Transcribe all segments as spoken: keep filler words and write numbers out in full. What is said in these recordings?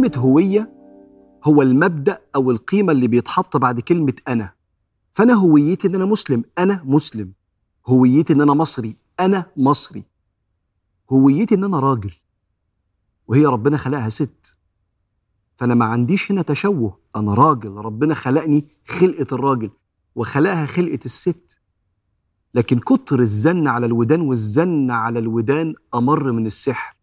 كلمة هوية هو المبدأ أو القيمة اللي بيتحط بعد كلمة أنا. فأنا هويتي إن أنا مسلم، أنا مسلم. هويتي إن أنا مصري، أنا مصري. هويتي إن أنا راجل، وهي ربنا خلقها ست. فأنا ما عنديش هنا تشوه، أنا راجل، ربنا خلقني خلقة الراجل وخلقها خلقة الست. لكن كتر الزن على الودان والزن على الودان أمر من السحر.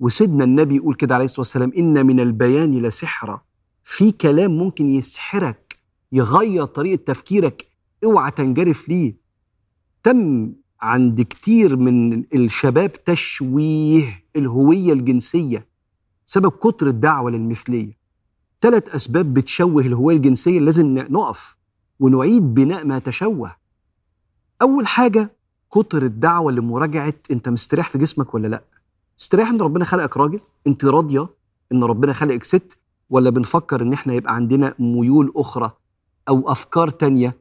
وسيدنا النبي يقول كده عليه الصلاة والسلام: إن من البيان لسحرة. في كلام ممكن يسحرك، يغير طريقة تفكيرك، اوعى تنجرف ليه. تم عند كتير من الشباب تشويه الهوية الجنسية سبب كتر الدعوة للمثلية. ثلاث أسباب بتشوه الهوية الجنسية، لازم نقف ونعيد بناء ما تشوه. أول حاجة كتر الدعوة لمراجعة أنت مستريح في جسمك ولا لأ. مستريح أن ربنا خلقك راجل؟ أنت راضية أن ربنا خلقك ست؟ ولا بنفكر أن احنا يبقى عندنا ميول أخرى أو أفكار تانية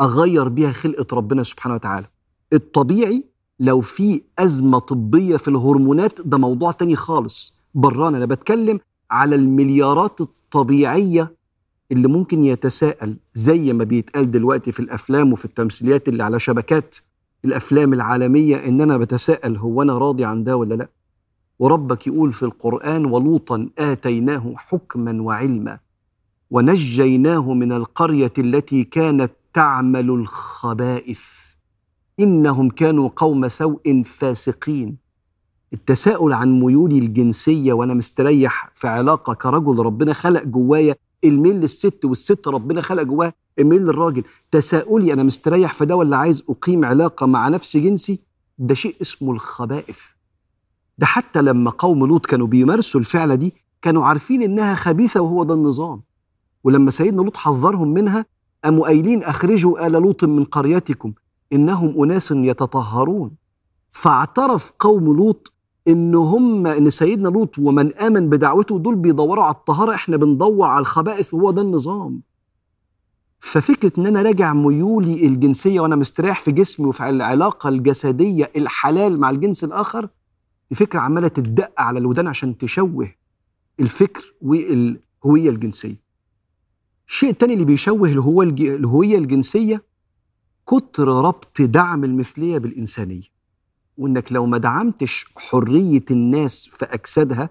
أغير بيها خلقة ربنا سبحانه وتعالى؟ الطبيعي لو في أزمة طبية في الهرمونات ده موضوع تاني خالص برانا. أنا بتكلم على المليارات الطبيعية اللي ممكن يتساءل، زي ما بيتقال دلوقتي في الأفلام وفي التمثيليات اللي على شبكات الأفلام العالمية، إن أنا بتساءل هو أنا راضي عن ده ولا لأ. وربك يقول في القرآن: ولوطا آتيناه حكما وعلما ونجيناه من القرية التي كانت تعمل الخبائث إنهم كانوا قوم سوء فاسقين. التساؤل عن ميولي الجنسية وأنا مستريح في علاقة كرجل ربنا خلق جوايا الميل للست، والست ربنا خلق جواها الميل للراجل. تساؤلي أنا مستريح في ده ولا عايز أقيم علاقة مع نفس جنسي، ده شيء اسمه الخبائث. ده حتى لما قوم لوط كانوا بيمارسوا الفعلة دي كانوا عارفين إنها خبيثة، وهو ده النظام. ولما سيدنا لوط حذرهم منها قاموا قايلين: أخرجوا آل لوط من قريتكم إنهم أناس يتطهرون. فاعترف قوم لوط إن هم إن سيدنا لوط ومن آمن بدعوته دول بيدوروا على الطهارة، إحنا بندور على الخبائث، وهو ده النظام. ففكرة إن أنا راجع ميولي الجنسية وأنا مستريح في جسمي وفي العلاقة الجسدية الحلال مع الجنس الآخر، الفكرة عمالة تدق على الودان عشان تشوه الفكر والهوية الجنسية. الشيء التاني اللي بيشوه الهوية الجنسية كتر ربط دعم المثلية بالإنسانية، وإنك لو ما دعمتش حرية الناس في أجسادها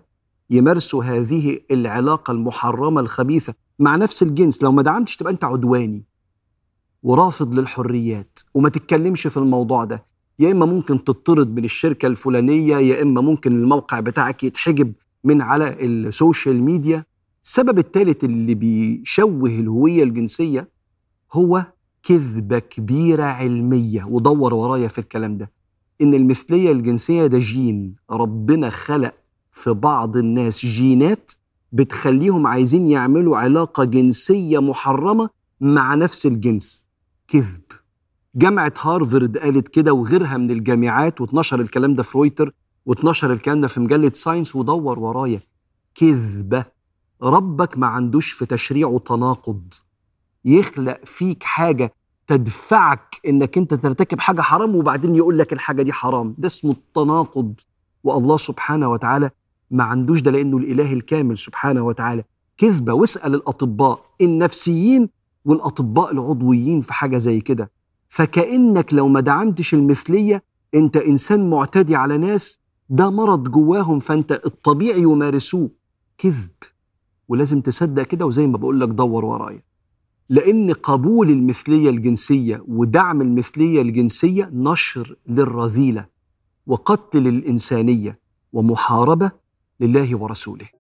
يمارسوا هذه العلاقة المحرمة الخبيثة مع نفس الجنس، لو ما دعمتش تبقى أنت عدواني ورافض للحريات وما تتكلمش في الموضوع ده. يا إما ممكن تطرد من الشركة الفلانية، يا إما ممكن الموقع بتاعك يتحجب من على السوشيال ميديا. السبب الثالث اللي بيشوه الهوية الجنسية هو كذبة كبيرة علمية، ودور ورايا في الكلام ده، إن المثلية الجنسية ده جين. ربنا خلق في بعض الناس جينات بتخليهم عايزين يعملوا علاقة جنسية محرمة مع نفس الجنس. كذب. جامعة هارفارد قالت كده وغيرها من الجامعات، واتنشر الكلام ده في رويتر، واتنشر الكلام ده في مجلة ساينس، ودور ورايا. كذبة. ربك ما عندوش في تشريعه تناقض يخلق فيك حاجة تدفعك إنك أنت ترتكب حاجة حرام وبعدين يقول لك الحاجة دي حرام. ده اسمه التناقض. والله سبحانه وتعالى ما عندوش ده، لأنه الإله الكامل سبحانه وتعالى. كذبة. واسأل الأطباء النفسيين والأطباء العضويين في حاجة زي كده. فكأنك لو ما دعمتش المثلية أنت إنسان معتدي على ناس ده مرض جواهم، فأنت الطبيعي يمارسوه. كذب. ولازم تصدق كده، وزي ما بقول لك دور ورايا، لأن قبول المثلية الجنسية ودعم المثلية الجنسية نشر للرذيلة وقتل للإنسانية ومحاربة لله ورسوله.